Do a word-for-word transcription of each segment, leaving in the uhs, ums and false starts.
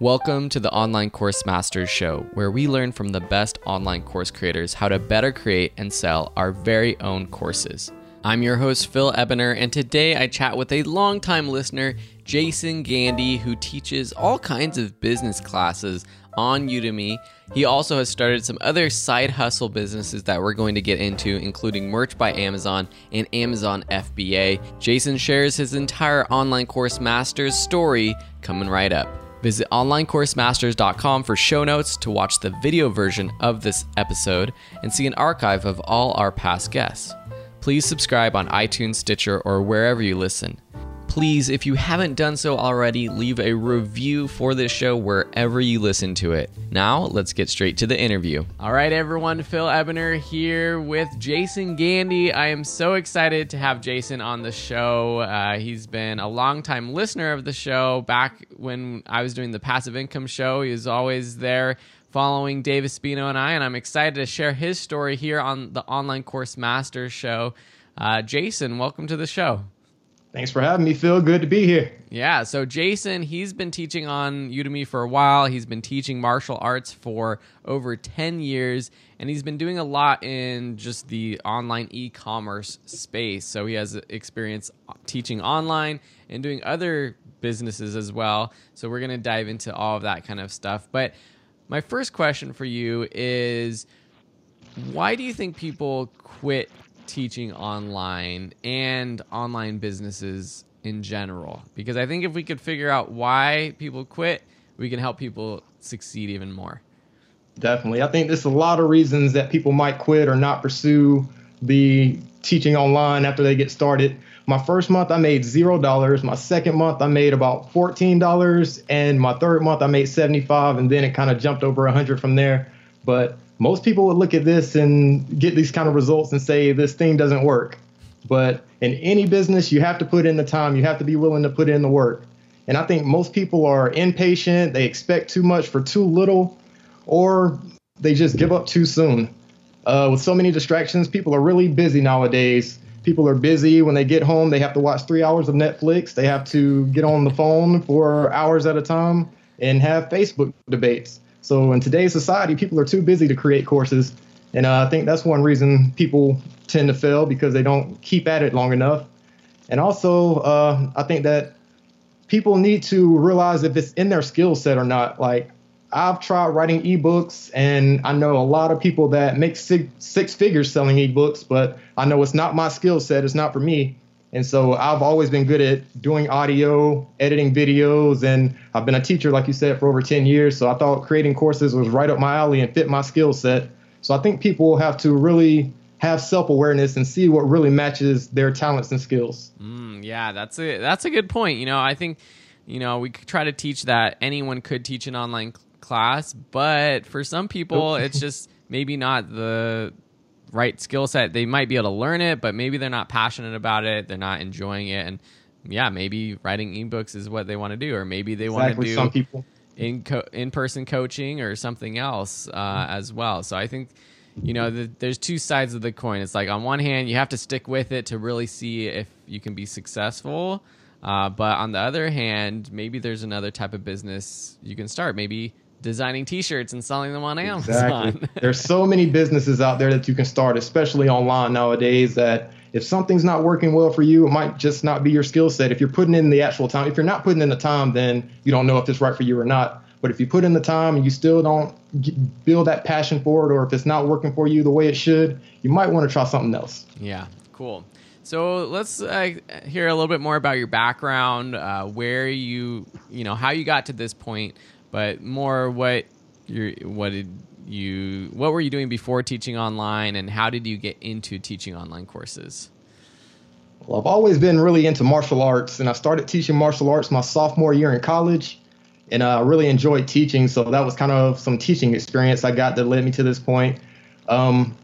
Welcome to the Online Course Masters show, where we learn from the best online course creators how to better create and sell our very own courses. I'm your host, Phil Ebener, and today I chat with a longtime listener, Jason Gandy, who teaches all kinds of business classes on Udemy. He also has started some other side hustle businesses that we're going to get into, including Merch by Amazon and Amazon F B A. Jason shares his entire Online Course Masters story coming right up. Visit online course masters dot com for show notes to watch the video version of this episode and see an archive of all our past guests. Please subscribe on iTunes, Stitcher, or wherever you listen. Please, if you haven't done so already, leave a review for this show wherever you listen to it. Now, let's get straight to the interview. All right, everyone, Phil Ebener here with Jason Gandy. I am so excited to have Jason on the show. Uh, he's been a longtime listener of the show. Back when I was doing the Passive Income Show, he was always there following Dave Espino and I, and I'm excited to share his story here on the Online Course Masters show. Uh, Jason, welcome to the show. Thanks for having me, Phil. Good to be here. Yeah, so Jason, he's been teaching on Udemy for a while. He's been teaching martial arts for over ten years, and he's been doing a lot in just the online e-commerce space. So he has experience teaching online and doing other businesses as well. So we're going to dive into all of that kind of stuff. But my first question for you is, why do you think people quit teaching online and online businesses in general? Because I think if we could figure out why people quit, we can help people succeed even more. Definitely. I think there's a lot of reasons that people might quit or not pursue the teaching online after they get started. My first month, I made zero dollars. My second month, I made about fourteen dollars. And my third month, I made seventy-five. And then it kind of jumped over a hundred from there. But most people would look at this and get these kind of results and say, this thing doesn't work. But in any business, you have to put in the time. You have to be willing to put in the work. And I think most people are impatient. They expect too much for too little, or they just give up too soon. Uh, with so many distractions, people are really busy nowadays. People are busy. When they get home, they have to watch three hours of Netflix. They have to get on the phone for hours at a time and have Facebook debates. So in today's society, people are too busy to create courses. And uh, I think that's one reason people tend to fail, because they don't keep at it long enough. And also, uh, I think that people need to realize if it's in their skill set or not. Like, I've tried writing ebooks, and I know a lot of people that make six, six figures selling ebooks, but I know it's not my skill set. It's not for me. And so I've always been good at doing audio, editing videos, and I've been a teacher, like you said, for over ten years. So I thought creating courses was right up my alley and fit my skill set. So I think people have to really have self-awareness and see what really matches their talents and skills. Mm, yeah, that's a, that's a good point. You know, I think, you know, we could try to teach that anyone could teach an online class, but for some people, it's just maybe not the right skill set. They might be able to learn it, but maybe they're not passionate about it. They're not enjoying it. And yeah, maybe writing ebooks is what they want to do, or maybe they exactly. want to do some people in co- in-person coaching or something else uh, as well. So I think, you know, the, there's two sides of the coin. It's like, on one hand, you have to stick with it to really see if you can be successful. Uh, but on the other hand, maybe there's another type of business you can start. Maybe designing t-shirts and selling them on Amazon. Exactly. There's so many businesses out there that you can start, especially online nowadays, that if something's not working well for you, it might just not be your skill set. If you're putting in the actual time, if you're not putting in the time, then you don't know if it's right for you or not. But if you put in the time and you still don't get, build that passion for it, or if it's not working for you the way it should, you might want to try something else. Yeah, cool. So let's uh, hear a little bit more about your background, uh, where you, you know, how you got to this point. But more, what you what did you what were you doing before teaching online, and how did you get into teaching online courses? Well, I've always been really into martial arts, and I started teaching martial arts my sophomore year in college, and I really enjoyed teaching. So that was kind of some teaching experience I got that led me to this point. Um,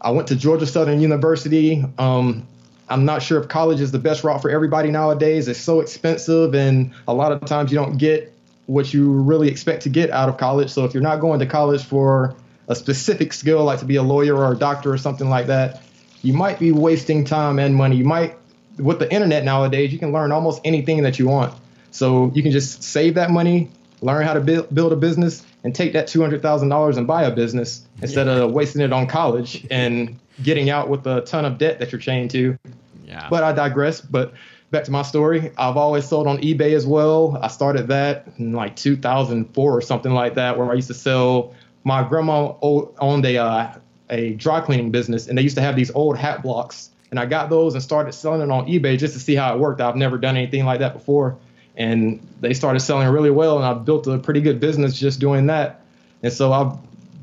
I went to Georgia Southern University. Um, I'm not sure if college is the best route for everybody nowadays. It's so expensive, and a lot of times you don't get what you really expect to get out of college. So if you're not going to college for a specific skill, like to be a lawyer or a doctor or something like that, you might be wasting time and money. You might, with the internet nowadays, you can learn almost anything that you want. So you can just save that money, learn how to build, build a business, and take that two hundred thousand dollars and buy a business instead yeah. of wasting it on college and getting out with a ton of debt that you're chained to. Yeah. But I digress. But back to my story. I've always sold on eBay as well. I started that in like two thousand four or something like that, where I used to sell. My grandma owned a, uh, a dry cleaning business, and they used to have these old hat blocks. And I got those and started selling it on eBay just to see how it worked. I've never done anything like that before. And they started selling really well, and I built a pretty good business just doing that. And so I've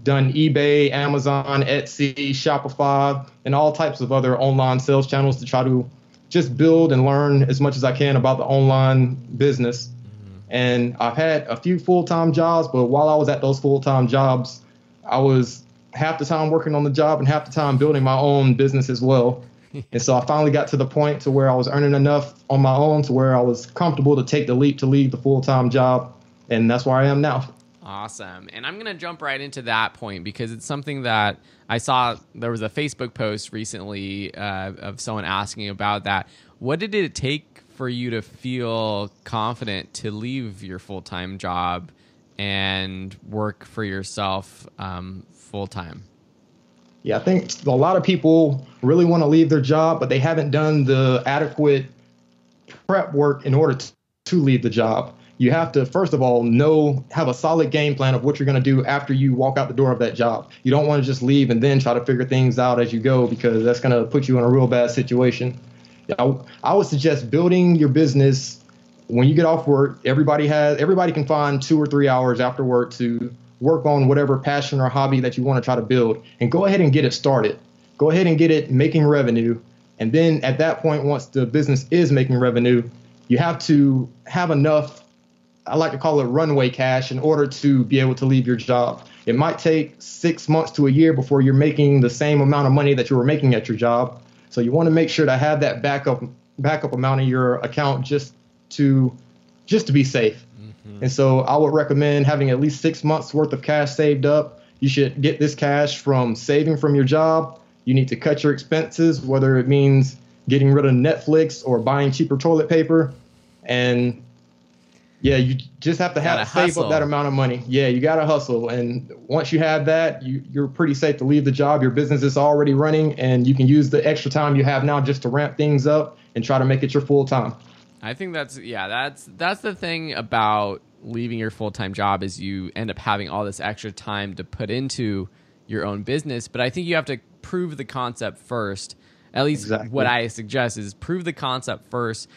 done eBay, Amazon, Etsy, Shopify, and all types of other online sales channels to try to just build and learn as much as I can about the online business. Mm-hmm. And I've had a few full-time jobs, but while I was at those full-time jobs, I was half the time working on the job and half the time building my own business as well. And so I finally got to the point to where I was earning enough on my own to where I was comfortable to take the leap to leave the full-time job. And that's where I am now. Awesome. And I'm going to jump right into that point because it's something that I saw. There was a Facebook post recently uh, of someone asking about that. What did it take for you to feel confident to leave your full-time job and work for yourself um, full-time? Yeah, I think a lot of people really want to leave their job, but they haven't done the adequate prep work in order to, to leave the job. You have to, first of all, know, have a solid game plan of what you're going to do after you walk out the door of that job. You don't want to just leave and then try to figure things out as you go, because that's going to put you in a real bad situation. I, I would suggest building your business when you get off work. Everybody has, everybody can find two or three hours after work to work on whatever passion or hobby that you want to try to build, and go ahead and get it started. Go ahead and get it making revenue. And then at that point, once the business is making revenue, you have to have enough, I like to call it runway cash, in order to be able to leave your job. It might take six months to a year before you're making the same amount of money that you were making at your job. So you want to make sure to have that backup, backup amount in your account just to, just to be safe. And so I would recommend having at least six months worth of cash saved up. You should get this cash from saving from your job. You need to cut your expenses, whether it means getting rid of Netflix or buying cheaper toilet paper. And yeah, you just have to have to save up that amount of money. Yeah, you got to hustle. And once you have that, you, you're pretty safe to leave the job. Your business is already running, and you can use the extra time you have now just to ramp things up and try to make it your full time. I think that's, yeah, that's, that's the thing about leaving your full-time job, is you end up having all this extra time to put into your own business. But I think you have to prove the concept first. At least exactly. What I suggest is prove the concept first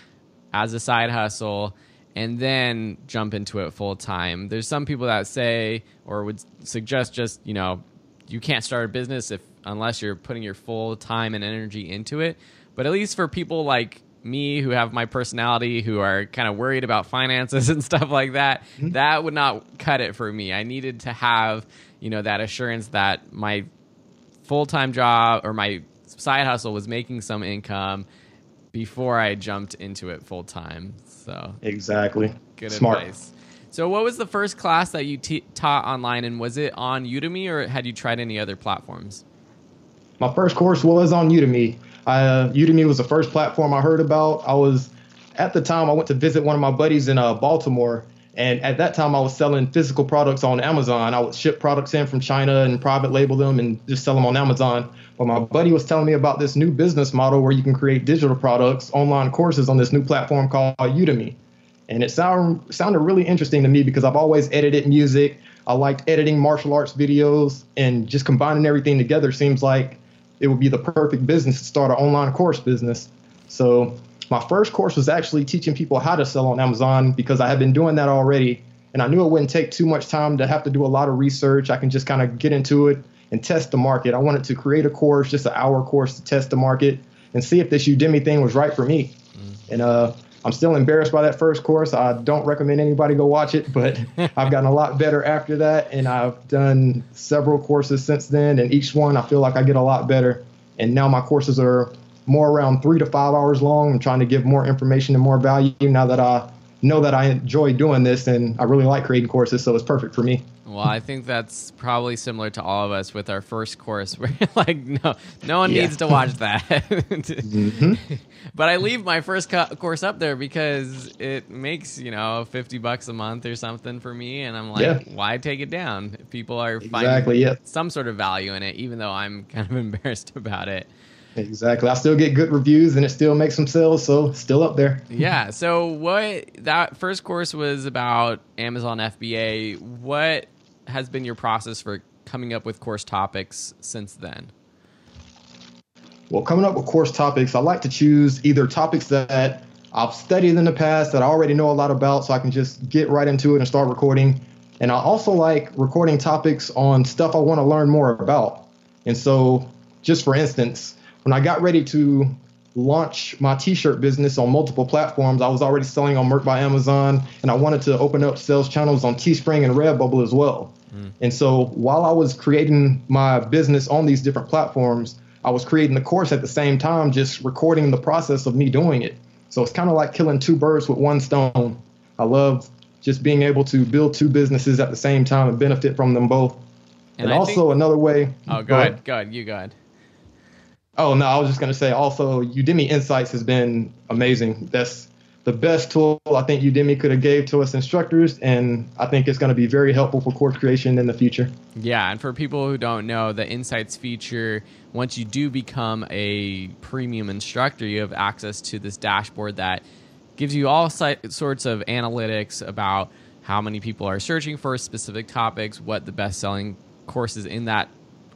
as a side hustle and then jump into it full-time. There's some people that say, or would suggest, just, you know, you can't start a business if, unless you're putting your full time and energy into it. But at least for people like me, who have my personality, who are kind of worried about finances and stuff like that, mm-hmm. that would not cut it for me. I needed to have, you know, that assurance that my full-time job or my side hustle was making some income before I jumped into it full-time. So exactly. Good Smart. Advice. So what was the first class that you t- taught online, and was it on Udemy, or had you tried any other platforms? My first course was on Udemy. Uh, Udemy was the first platform I heard about. I was, at the time, I went to visit one of my buddies in uh, Baltimore. And at that time, I was selling physical products on Amazon. I would ship products in from China and private label them and just sell them on Amazon. But my buddy was telling me about this new business model where you can create digital products, online courses on this new platform called Udemy. And it sound, sounded really interesting to me, because I've always edited music. I liked editing martial arts videos, and just combining everything together seems like it would be the perfect business to start an online course business. So my first course was actually teaching people how to sell on Amazon, because I had been doing that already. And I knew it wouldn't take too much time to have to do a lot of research. I can just kind of get into it and test the market. I wanted to create a course, just an hour course, to test the market and see if this Udemy thing was right for me. Mm. And uh, I'm still embarrassed by that first course. I don't recommend anybody go watch it, but I've gotten a lot better after that. And I've done several courses since then. And each one, I feel like I get a lot better. And now my courses are more around three to five hours long. I'm trying to give more information and more value now that I know that I enjoy doing this and I really like creating courses, so it's perfect for me. Well, I think that's probably similar to all of us with our first course. We're like, no, no one yeah. needs to watch that. mm-hmm. But I leave my first co- course up there because it makes, you know, fifty bucks a month or something for me. And I'm like, yeah. why take it down? People are exactly, finding yeah. some sort of value in it, even though I'm kind of embarrassed about it. Exactly. I still get good reviews and it still makes some sales, so still up there. Yeah. So what that first course was about Amazon F B A. What has been your process for coming up with course topics since then? Well, coming up with course topics, I like to choose either topics that I've studied in the past that I already know a lot about, so I can just get right into it and start recording. And I also like recording topics on stuff I want to learn more about. And so just for instance, when I got ready to launch my t-shirt business on multiple platforms, I was already selling on Merch by Amazon, and I wanted to open up sales channels on Teespring and Redbubble as well. Mm. And so while I was creating my business on these different platforms, I was creating the course at the same time, just recording the process of me doing it. So it's kind of like killing two birds with one stone. I love just being able to build two businesses at the same time and benefit from them both. And, and also think... another way. Oh, go ahead. Go ahead. You go ahead. Oh, no, I was just going to say also Udemy Insights has been amazing. That's the best tool I think Udemy could have gave to us instructors, and I think it's going to be very helpful for course creation in the future. Yeah, and for people who don't know, the Insights feature, once you do become a premium instructor, you have access to this dashboard that gives you all sorts of analytics about how many people are searching for specific topics, what the best-selling courses in that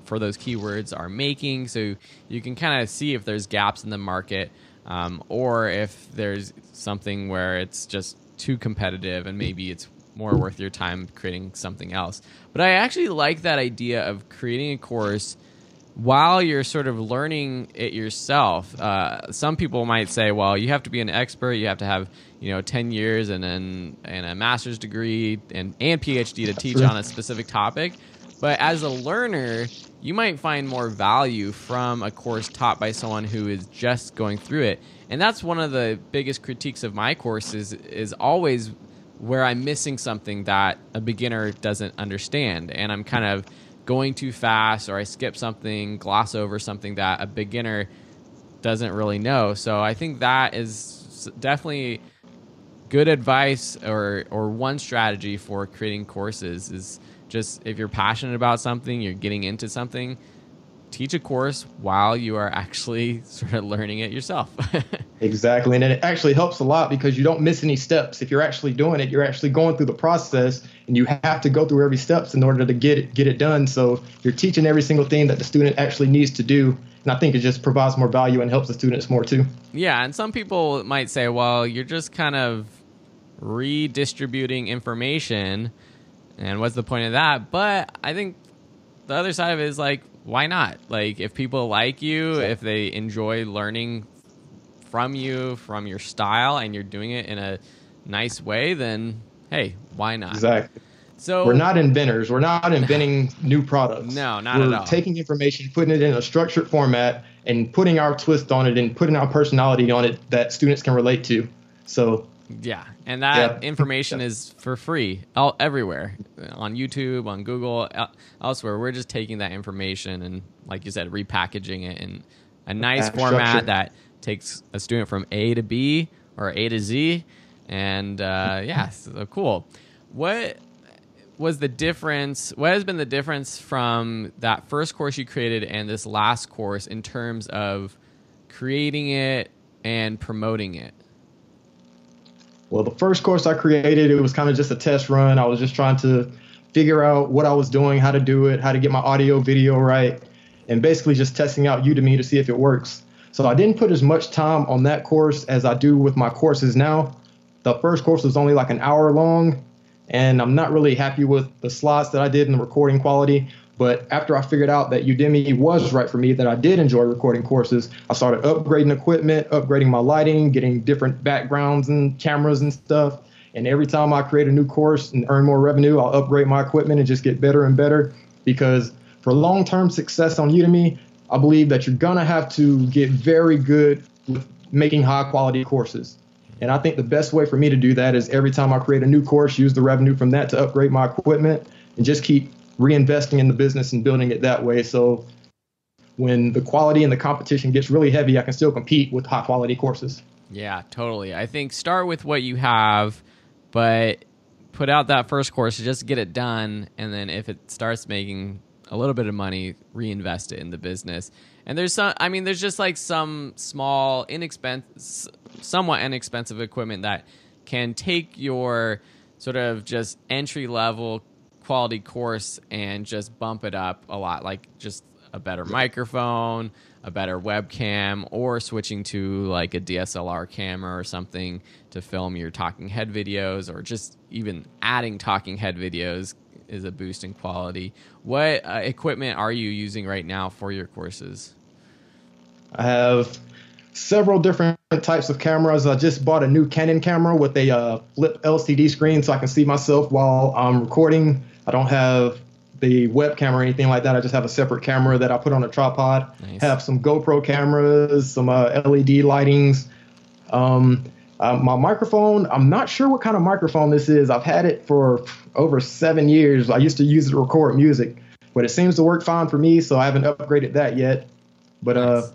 for those keywords are making, so you can kind of see if there's gaps in the market um, or if there's something where it's just too competitive and maybe it's more worth your time creating something else. But I actually like that idea of creating a course while you're sort of learning it yourself. Uh, some people might say, well, you have to be an expert, you have to have, you know, ten years and and, and a master's degree and, and PhD to teach on a specific topic. But as a learner, you might find more value from a course taught by someone who is just going through it. And that's one of the biggest critiques of my courses is always where I'm missing something that a beginner doesn't understand. And I'm kind of going too fast, or I skip something, gloss over something that a beginner doesn't really know. So I think that is definitely good advice, or, or one strategy for creating courses is just if you're passionate about something, you're getting into something, teach a course while you are actually sort of learning it yourself. Exactly. And it actually helps a lot because you don't miss any steps. If you're actually doing it, you're actually going through the process, and you have to go through every steps in order to get it, get it done. So you're teaching every single thing that the student actually needs to do. And I think it just provides more value and helps the students more too. Yeah. And some people might say, well, you're just kind of redistributing information, and what's the point of that? But I think the other side of it is like, why not? Like, if people like you, if they enjoy learning from you, from your style, and you're doing it in a nice way, then hey, why not? Exactly. So we're not inventors. We're not inventing new products. No, not we're at all. We're taking information, putting it in a structured format, and putting our twist on it, and putting our personality on it that students can relate to. So. Yeah, and that yeah. information yeah. is for free all, everywhere, on YouTube, on Google, elsewhere. We're just taking that information and, like you said, repackaging it in a nice that format structure. That takes a student from A to B or A to Z. And, uh, yeah, so cool. What was the difference? What has been the difference from that first course you created and this last course in terms of creating it and promoting it? Well, the first course I created, it was kind of just a test run. I was just trying to figure out what I was doing, how to do it, how to get my audio, video right, and basically just testing out Udemy to see if it works. So I didn't put as much time on that course as I do with my courses now. The first course was only like an hour long, and I'm not really happy with the slides that I did and the recording quality. But after I figured out that Udemy was right for me, that I did enjoy recording courses, I started upgrading equipment, upgrading my lighting, getting different backgrounds and cameras and stuff. And every time I create a new course and earn more revenue, I'll upgrade my equipment and just get better and better. Because for long-term success on Udemy, I believe that you're going to have to get very good with making high-quality courses. And I think the best way for me to do that is every time I create a new course, use the revenue from that to upgrade my equipment and just keep reinvesting in the business and building it that way. So when the quality and the competition gets really heavy, I can still compete with high quality courses. Yeah, totally. I think start with what you have, but put out that first course to just get it done. And then if it starts making a little bit of money, reinvest it in the business. And there's some, I mean, there's just like some small, inexpensive, somewhat inexpensive equipment that can take your sort of just entry level quality course and just bump it up a lot, like just a better microphone, a better webcam, or switching to like a D S L R camera or something to film your talking head videos, or just even adding talking head videos is a boost in quality. What uh, equipment are you using right now for your courses? I have several different types of cameras. I just bought a new Canon camera with a uh, flip L C D screen so I can see myself while I'm recording. I don't have the webcam or anything like that. I just have a separate camera that I put on a tripod. Nice. Have some GoPro cameras, some uh, L E D lightings. Um, Uh, my microphone, I'm not sure what kind of microphone this is. I've had it for over seven years. I used to use it to record music, but it seems to work fine for me, so I haven't upgraded that yet. But nice. uh,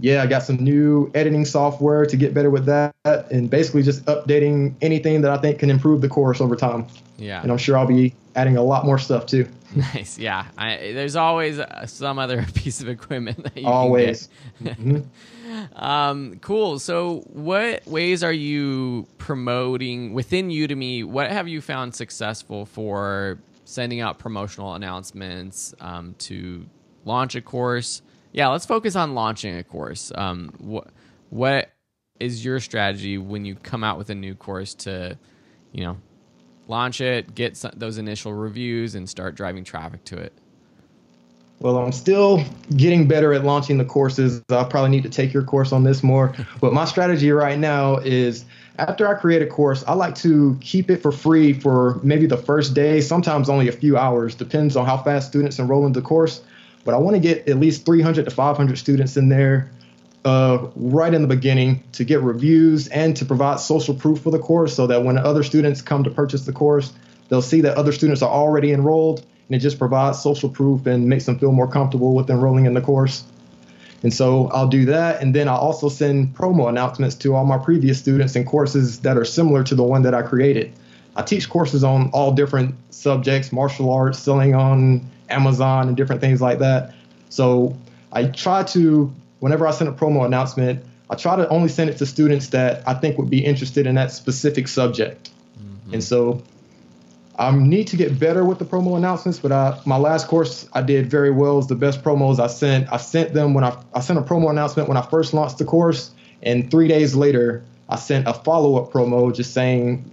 yeah, I got some new editing software to get better with that, and basically just updating anything that I think can improve the course over time. Yeah. And I'm sure I'll be adding a lot more stuff too. Nice, yeah. I, there's always some other piece of equipment that you always can get. Mm-hmm. Um, cool. So what ways are you promoting within Udemy? What have you found successful for sending out promotional announcements um, to launch a course? Yeah, let's focus on launching a course. Um, wh- what is your strategy when you come out with a new course to, you know, launch it, get some, those initial reviews, and start driving traffic to it? Well, I'm still getting better at launching the courses. I'll probably need to take your course on this more. But my strategy right now is after I create a course, I like to keep it for free for maybe the first day, sometimes only a few hours. Depends on how fast students enroll in the course. But I want to get at least three hundred to five hundred students in there uh, right in the beginning to get reviews and to provide social proof for the course so that when other students come to purchase the course, they'll see that other students are already enrolled. And it just provides social proof and makes them feel more comfortable with enrolling in the course. And so I'll do that. And then I'll also send promo announcements to all my previous students and courses that are similar to the one that I created. I teach courses on all different subjects, martial arts, selling on Amazon and different things like that. So I try to, whenever I send a promo announcement, I try to only send it to students that I think would be interested in that specific subject. Mm-hmm. And so I need to get better with the promo announcements, but I, my last course I did very well. Is the best promos I sent. I sent them when I I sent a promo announcement when I first launched the course, and three days later I sent a follow-up promo just saying,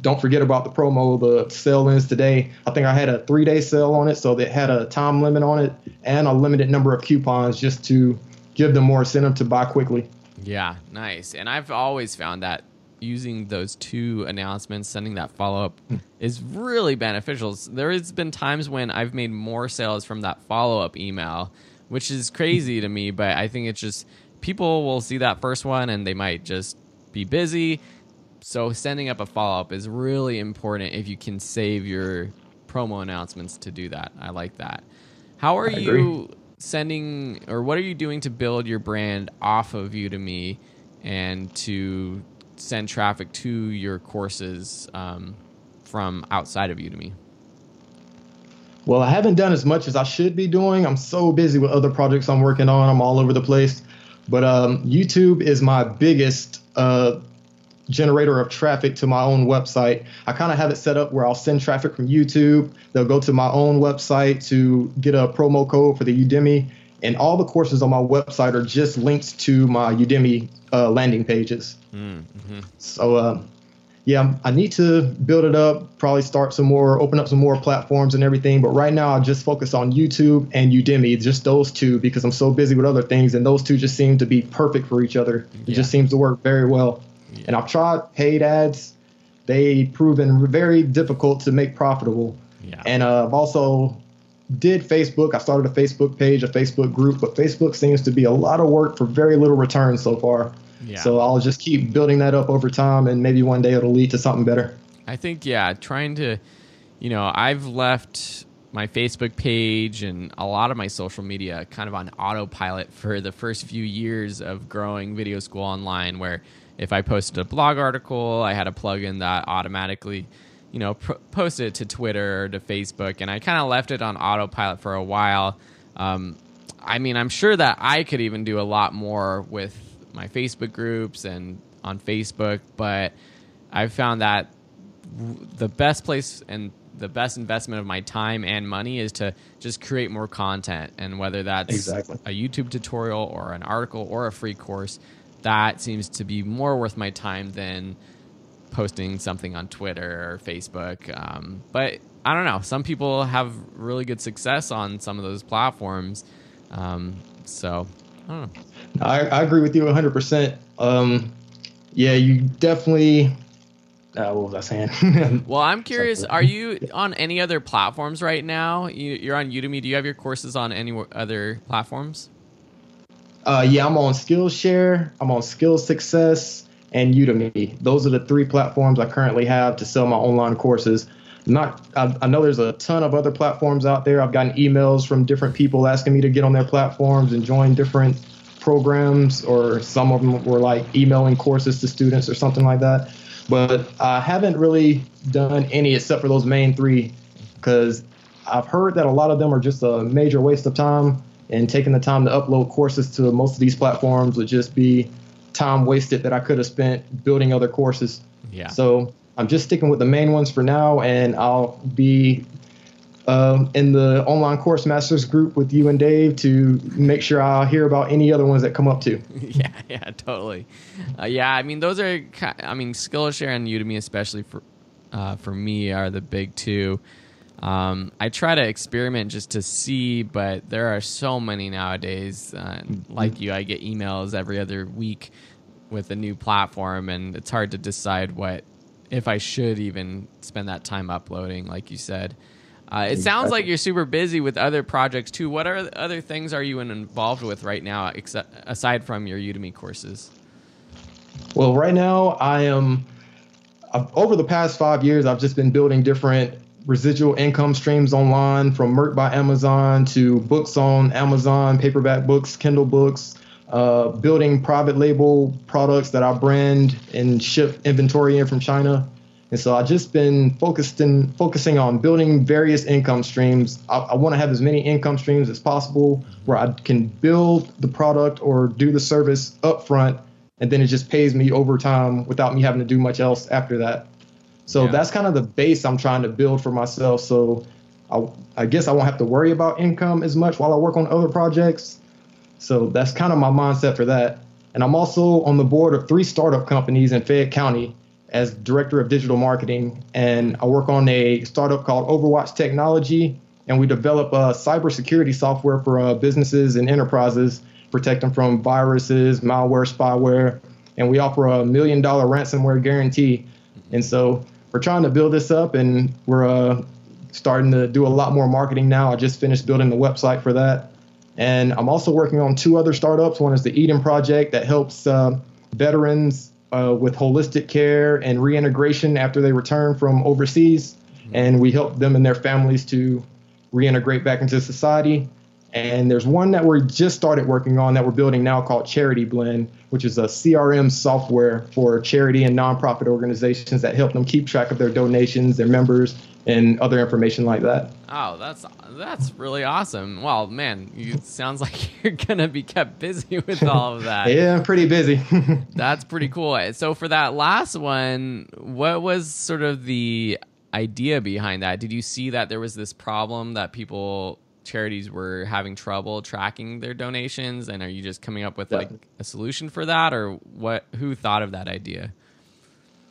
"Don't forget about the promo. The sale ends today." I think I had a three-day sale on it, so they had a time limit on it and a limited number of coupons just to give them more incentive to buy quickly. Yeah, nice. And I've always found that using those two announcements, sending that follow-up is really beneficial. There has been times when I've made more sales from that follow-up email, which is crazy to me, but I think it's just people will see that first one and they might just be busy. So sending up a follow-up is really important if you can save your promo announcements to do that. I like that. How are you sending, or what are you doing to build your brand off of Udemy and to send traffic to your courses um, from outside of Udemy? Well, I haven't done as much as I should be doing. I'm so busy with other projects I'm working on. I'm all over the place. But um, YouTube is my biggest uh, generator of traffic to my own website. I kind of have it set up where I'll send traffic from YouTube. They'll go to my own website to get a promo code for the Udemy. And all the courses on my website are just linked to my Udemy uh, landing pages. Mm-hmm. So, uh, yeah, I need to build it up, probably start some more, open up some more platforms and everything. But right now I just focus on YouTube and Udemy, just those two, because I'm so busy with other things. And those two just seem to be perfect for each other. It yeah. just seems to work very well. Yeah. And I've tried paid ads. They've proven very difficult to make profitable. Yeah. And uh, I've also did Facebook. I started a Facebook page, a Facebook group, but Facebook seems to be a lot of work for very little return so far. Yeah. So I'll just keep building that up over time, and maybe one day it'll lead to something better. I think, yeah, trying to, you know, I've left my Facebook page and a lot of my social media kind of on autopilot for the first few years of growing Video School Online, where if I posted a blog article, I had a plugin that automatically, you know, pr- posted it to Twitter or to Facebook, and I kind of left it on autopilot for a while. Um, I mean, I'm sure that I could even do a lot more with my Facebook groups and on Facebook, but I've found that the best place and the best investment of my time and money is to just create more content. And whether that's exactly. a YouTube tutorial or an article or a free course, that seems to be more worth my time than posting something on Twitter or Facebook. Um, but I don't know. Some people have really good success on some of those platforms. Um, so I don't know. I, I agree with you one hundred percent. Um, yeah, you definitely... Uh, what was I saying? Well, I'm curious. Are you on any other platforms right now? You, you're on Udemy. Do you have your courses on any other platforms? Uh, yeah, I'm on Skillshare. I'm on Skills Success and Udemy. Those are the three platforms I currently have to sell my online courses. Not, I, I know there's a ton of other platforms out there. I've gotten emails from different people asking me to get on their platforms and join different programs, or some of them were like emailing courses to students or something like that. But I haven't really done any except for those main three, because I've heard that a lot of them are just a major waste of time, and taking the time to upload courses to most of these platforms would just be time wasted that I could have spent building other courses. Yeah. So I'm just sticking with the main ones for now, and I'll be um, in the Online Course Masters group with you and Dave to make sure I'll hear about any other ones that come up too. Yeah, yeah, totally. Uh, yeah, I mean, those are, I mean, Skillshare and Udemy, especially for uh, for me, are the big two. Um, I try to experiment just to see, but there are so many nowadays. Uh, like you, I get emails every other week with a new platform, and it's hard to decide what, if I should even spend that time uploading, like you said. Uh, it sounds like you're super busy with other projects too. What are other things are you involved with right now, except, aside from your Udemy courses? Well, right now I am, I've, over the past five years, I've just been building different residual income streams online, from Merch by Amazon to books on Amazon, paperback books, Kindle books, uh, building private label products that I brand and ship inventory in from China. And so I've just been focused in focusing on building various income streams. I, I want to have as many income streams as possible where I can build the product or do the service up front, and then it just pays me over time without me having to do much else after that. So yeah. That's kind of the base I'm trying to build for myself. So I, I guess I won't have to worry about income as much while I work on other projects. So that's kind of my mindset for that. And I'm also on the board of three startup companies in Fayette County as director of digital marketing. And I work on a startup called Overwatch Technology, and we develop uh, cybersecurity software for uh, businesses and enterprises, protect them from viruses, malware, spyware. And we offer a million dollar ransomware guarantee. And so we're trying to build this up, and we're uh, starting to do a lot more marketing now. I just finished building the website for that. And I'm also working on two other startups. One is the Eden Project that helps uh, veterans Uh, with holistic care and reintegration after they return from overseas. And we help them and their families to reintegrate back into society. And there's one that we just started working on that we're building now called Charity Blend, which is a C R M software for charity and nonprofit organizations that help them keep track of their donations, their members, and other information like that. Oh, that's that's really awesome. Well, man, it sounds like you're going to be kept busy with all of that. Yeah, I'm pretty busy. That's pretty cool. So for that last one, what was sort of the idea behind that? Did you see that there was this problem that people, charities were having trouble tracking their donations? And are you just coming up with Definitely. like a solution for that? Or what? Who thought of that idea?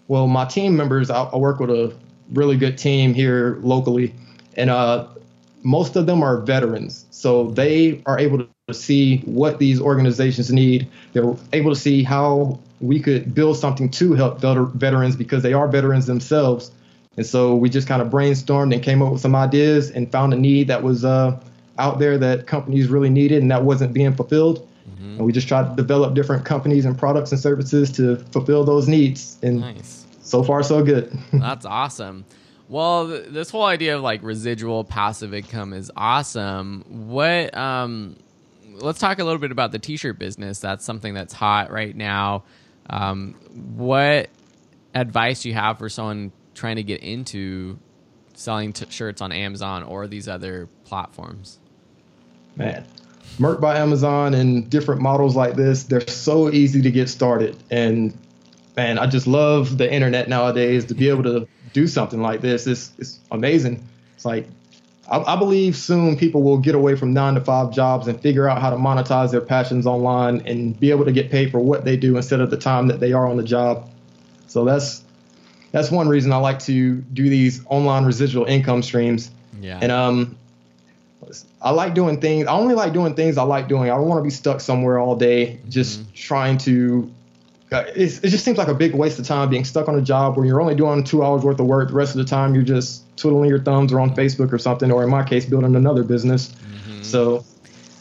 Well, my team members, I, I work with a really good team here locally, and uh, most of them are veterans, so they are able to see what these organizations need. They're able to see how we could build something to help veterans, because they are veterans themselves. And so we just kind of brainstormed and came up with some ideas and found a need that was uh, out there that companies really needed and that wasn't being fulfilled. Mm-hmm. And we just try to develop different companies and products and services to fulfill those needs. And nice. So far, so good. That's awesome. Well, th- this whole idea of like residual passive income is awesome. What, um, let's talk a little bit about the t-shirt business. That's something that's hot right now. Um, what advice do you have for someone trying to get into selling t- shirts on Amazon or these other platforms? Man, Merch by Amazon and different models like this, they're so easy to get started. And man, I just love the internet nowadays to be able to do something like this. It's, it's amazing. It's like, I, I believe soon people will get away from nine to five jobs and figure out how to monetize their passions online and be able to get paid for what they do instead of the time that they are on the job. So that's, that's one reason I like to do these online residual income streams. Yeah. And, um, I like doing things. I only like doing things I like doing. I don't want to be stuck somewhere all day just mm-hmm. trying to uh, – it just seems like a big waste of time being stuck on a job where you're only doing two hours worth of work. The rest of the time you're just twiddling your thumbs or on Facebook or something, or in my case, building another business. Mm-hmm. So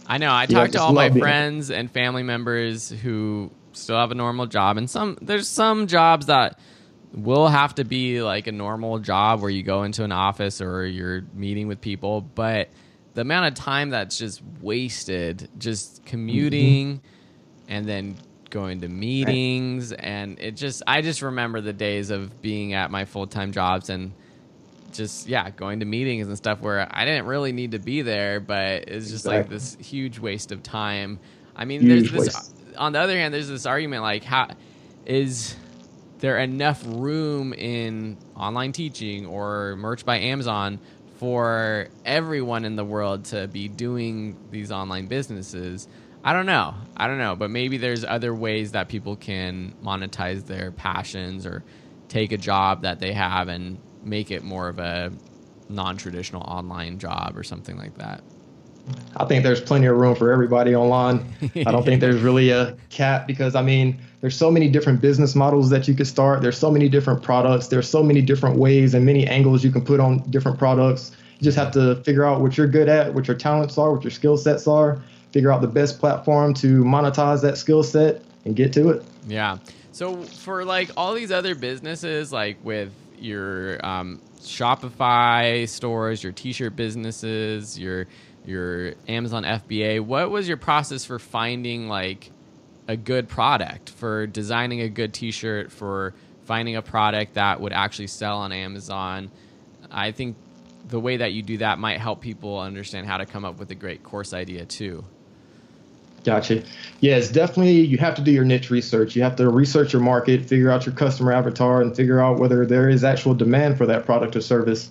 I know. I yeah, talk I to all my being. friends and family members who still have a normal job. And some there's some jobs that – will have to be like a normal job where you go into an office or you're meeting with people, but the amount of time that's just wasted just commuting mm-hmm. and then going to meetings, and it just I just remember the days of being at my full-time jobs and just yeah going to meetings and stuff where I didn't really need to be there, but it's just exactly. like this huge waste of time. I mean huge there's this waste. On the other hand, there's this argument like how is there enough room in online teaching or Merch by Amazon for everyone in the world to be doing these online businesses? I don't know. I don't know. But maybe there's other ways that people can monetize their passions or take a job that they have and make it more of a non-traditional online job or something like that. I think there's plenty of room for everybody online. I don't think there's really a cap because, I mean, there's so many different business models that you could start. There's so many different products. There's so many different ways and many angles you can put on different products. You just have to figure out what you're good at, what your talents are, what your skill sets are, figure out the best platform to monetize that skill set and get to it. Yeah. So for like all these other businesses, like with your um, Shopify stores, your t-shirt businesses, your your Amazon F B A, what was your process for finding like a good product, for designing a good t-shirt, for finding a product that would actually sell on Amazon? I think the way that you do that might help people understand how to come up with a great course idea too. Gotcha. Yeah, it's definitely, you have to do your niche research. You have to research your market, figure out your customer avatar, and figure out whether there is actual demand for that product or service.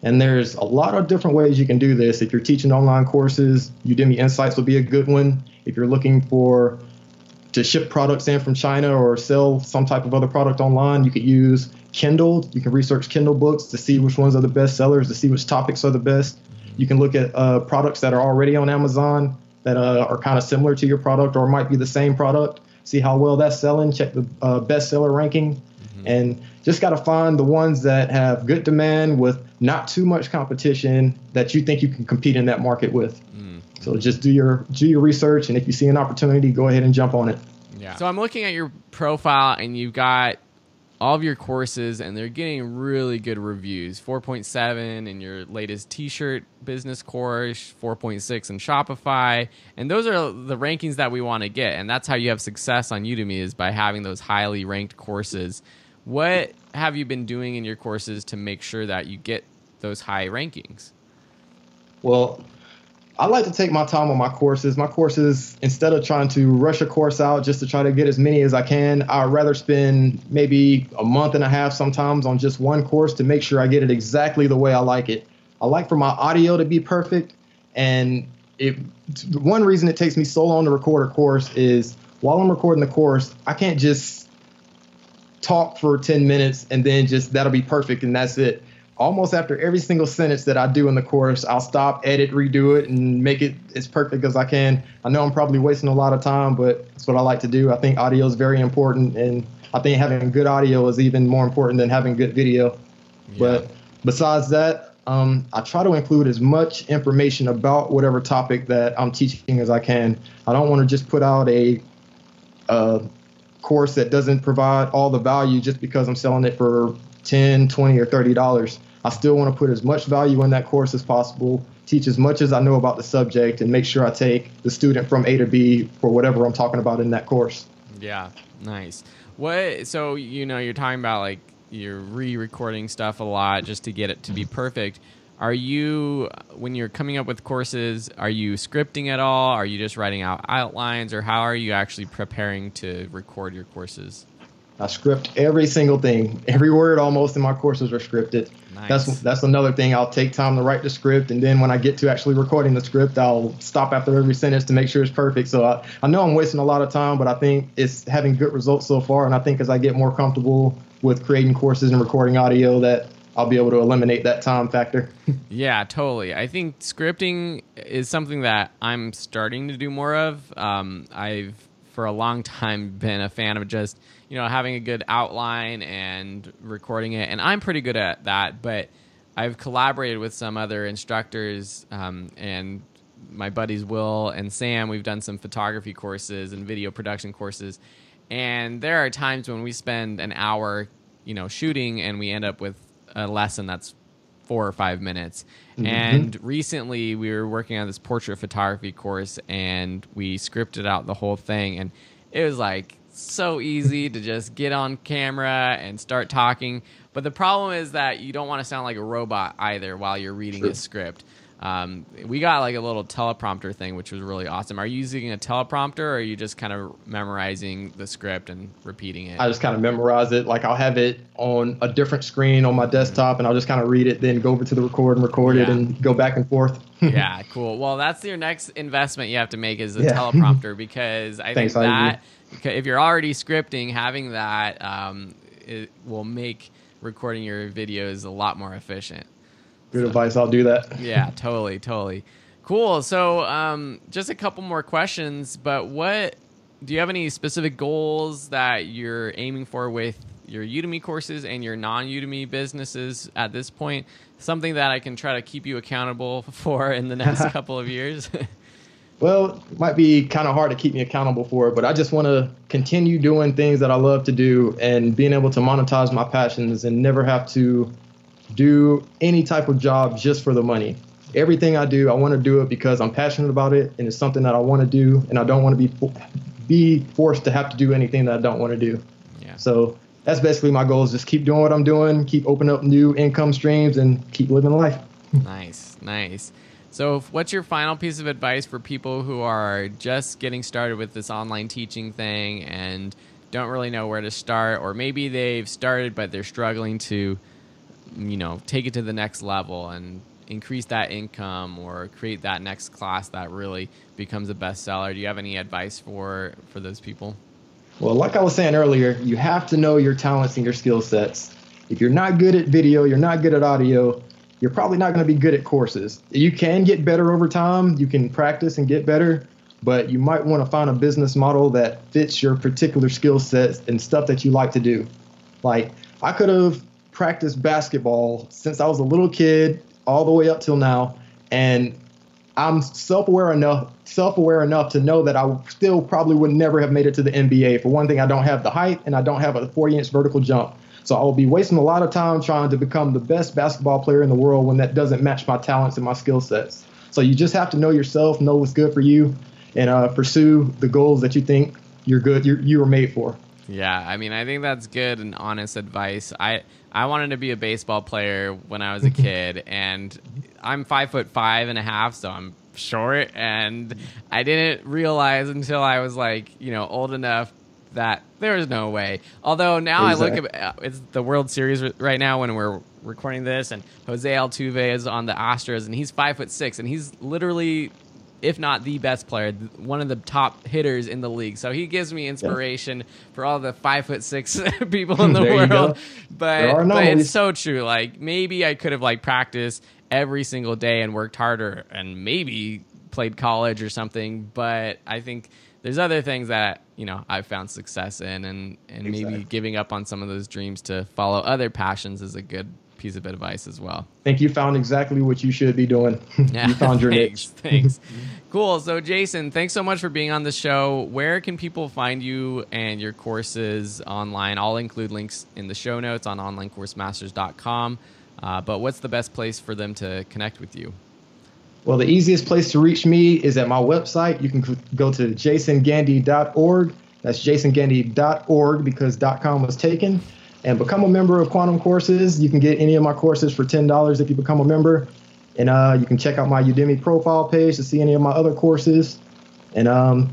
And there's a lot of different ways you can do this. If you're teaching online courses, Udemy Insights would be a good one. If you're looking for to ship products in from China or sell some type of other product online, you could use Kindle. You can research Kindle books to see which ones are the best sellers, to see which topics are the best. You can look at uh, products that are already on Amazon that uh, are kind of similar to your product or might be the same product. See how well that's selling. Check the uh, bestseller ranking. And just got to find the ones that have good demand with not too much competition that you think you can compete in that market with. Mm-hmm. So just do your do your research, and if you see an opportunity, go ahead and jump on it. Yeah. So I'm looking at your profile, and you've got all of your courses, and they're getting really good reviews. four point seven in your latest t-shirt business course, four point six in Shopify. And those are the rankings that we want to get, and that's how you have success on Udemy, is by having those highly ranked courses. What have you been doing in your courses to make sure that you get those high rankings? Well, I like to take my time on my courses. My courses, instead of trying to rush a course out just to try to get as many as I can, I'd rather spend maybe a month and a half sometimes on just one course to make sure I get it exactly the way I like it. I like for my audio to be perfect. And it, one reason it takes me so long to record a course is while I'm recording the course, I can't just talk for ten minutes and then just that'll be perfect and that's it. Almost after every single sentence that I do in the course, I'll stop, edit, redo it, and make it as perfect as I can. I know I'm probably wasting a lot of time, but that's what I like to do. I think audio is very important, and I think having good audio is even more important than having good video. Yeah. But besides that, Um, I try to include as much information about whatever topic that I'm teaching as I can. I don't want to just put out a, a course that doesn't provide all the value just because I'm selling it for ten, twenty, or thirty dollars. I still want to put as much value in that course as possible, teach as much as I know about the subject, and make sure I take the student from A to B for whatever I'm talking about in that course. Yeah, nice. What? So, you know, you're talking about like, you're re-recording stuff a lot just to get it to be perfect. Are you, when you're coming up with courses, are you scripting at all? Are you just writing out outlines, or how are you actually preparing to record your courses? I script every single thing. Every word almost in my courses are scripted. Nice. That's that's another thing. I'll take time to write the script, and then when I get to actually recording the script, I'll stop after every sentence to make sure it's perfect. So I, I know I'm wasting a lot of time, but I think it's having good results so far, and I think as I get more comfortable with creating courses and recording audio, that I'll be able to eliminate that time factor. Yeah, totally. I think scripting is something that I'm starting to do more of. Um, I've, for a long time, been a fan of just, you know, having a good outline and recording it. And I'm pretty good at that, but I've collaborated with some other instructors, um, and my buddies Will and Sam. We've done some photography courses and video production courses. And there are times when we spend an hour, you know, shooting, and we end up with a lesson that's four or five minutes. Mm-hmm. And recently we were working on this portrait photography course, and we scripted out the whole thing. And it was like so easy to just get on camera and start talking. But the problem is that you don't want to sound like a robot either while you're reading True. a script. Um, we got like a little teleprompter thing, which was really awesome. Are you using a teleprompter, or are you just kind of memorizing the script and repeating it? I just kind of memorize it. Like, I'll have it on a different screen on my desktop, and I'll just kind of read it, then go over to the record and record yeah. it and go back and forth. Yeah, cool. Well, that's your next investment you have to make is a yeah. teleprompter, because I Thanks, think that I if you're already scripting, having that, um, it will make recording your videos a lot more efficient. Good advice. I'll do that. Yeah, totally, totally. Cool. So um, just a couple more questions, but what do you have any specific goals that you're aiming for with your Udemy courses and your non-Udemy businesses at this point? Something that I can try to keep you accountable for in the next couple of years? Well, it might be kind of hard to keep me accountable for it, but I just want to continue doing things that I love to do and being able to monetize my passions and never have to do any type of job just for the money. Everything I do, I want to do it because I'm passionate about it, and it's something that I want to do, and I don't want to be fo- be forced to have to do anything that I don't want to do. Yeah. So that's basically my goal, is just keep doing what I'm doing, keep opening up new income streams, and keep living life. Nice, nice. So what's your final piece of advice for people who are just getting started with this online teaching thing and don't really know where to start, or maybe they've started but they're struggling to, you know, take it to the next level and increase that income or create that next class that really becomes a bestseller? Do you have any advice for, for those people? Well, like I was saying earlier, you have to know your talents and your skill sets. If you're not good at video, you're not good at audio, you're probably not going to be good at courses. You can get better over time. You can practice and get better, but you might want to find a business model that fits your particular skill sets and stuff that you like to do. Like, I could have practiced basketball since I was a little kid all the way up till now, and I'm self-aware enough self-aware enough to know that I still probably would never have made it to the N B A. For one thing, I don't have the height, and I don't have a forty inch vertical jump, so I will be wasting a lot of time trying to become the best basketball player in the world when that doesn't match my talents and my skill sets. So you just have to know yourself, know what's good for you, and uh, pursue the goals that you think you're good you're, you were made for. Yeah, I mean, I think that's good and honest advice. I I wanted to be a baseball player when I was a kid, and I'm five foot five and a half, so I'm short, and I didn't realize until I was like, you know, old enough that there is no way. Although now exactly. I look at it's the World Series right now when we're recording this, and Jose Altuve is on the Astros, and he's five foot six, and he's literally, if not the best player, one of the top hitters in the league. So he gives me inspiration yes. for all the five foot six people in the world. But, but it's so true. Like, maybe I could have like practiced every single day and worked harder and maybe played college or something. But I think there's other things that, you know, I've found success in, and, and exactly. maybe giving up on some of those dreams to follow other passions is a good piece of advice as well. I think you found exactly what you should be doing. Yeah, you found your niche. Thanks. Cool. So Jason, thanks so much for being on the show. Where can people find you and your courses online? I'll include links in the show notes on online course masters dot com. Uh, but what's the best place for them to connect with you? Well, the easiest place to reach me is at my website. You can go to jason gandy dot org. That's jason gandy dot org because .com was taken. And become a member of Quantum Courses. You can get any of my courses for ten dollars if you become a member. And uh, you can check out my Udemy profile page to see any of my other courses. And um,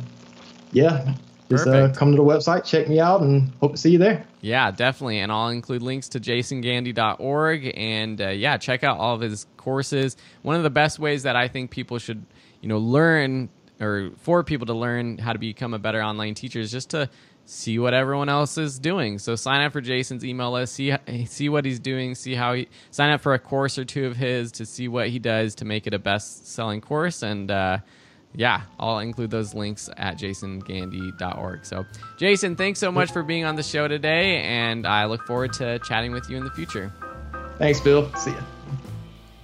yeah, just uh, come to the website, check me out, and hope to see you there. Yeah, definitely. And I'll include links to jason gandy dot org. And uh, yeah, check out all of his courses. One of the best ways that I think people should, you know, learn, or for people to learn how to become a better online teacher, is just to see what everyone else is doing. So sign up for Jason's email list, see see what he's doing, see how he sign up for a course or two of his to see what he does to make it a best-selling course. And uh, yeah, I'll include those links at jason gandy dot org. So Jason, thanks so much for being on the show today, and I look forward to chatting with you in the future. Thanks, Bill. See ya.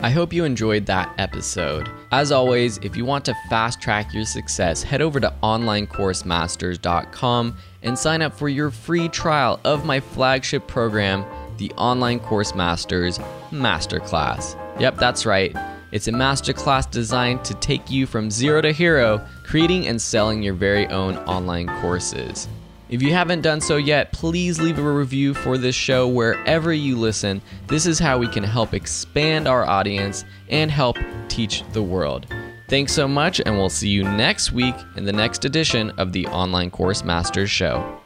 I hope you enjoyed that episode. As always, if you want to fast track your success, head over to online course masters dot com and sign up for your free trial of my flagship program, the Online Course Masters Masterclass. Yep, that's right. It's a masterclass designed to take you from zero to hero, creating and selling your very own online courses. If you haven't done so yet, please leave a review for this show wherever you listen. This is how we can help expand our audience and help teach the world. Thanks so much, and we'll see you next week in the next edition of the Online Course Masters Show.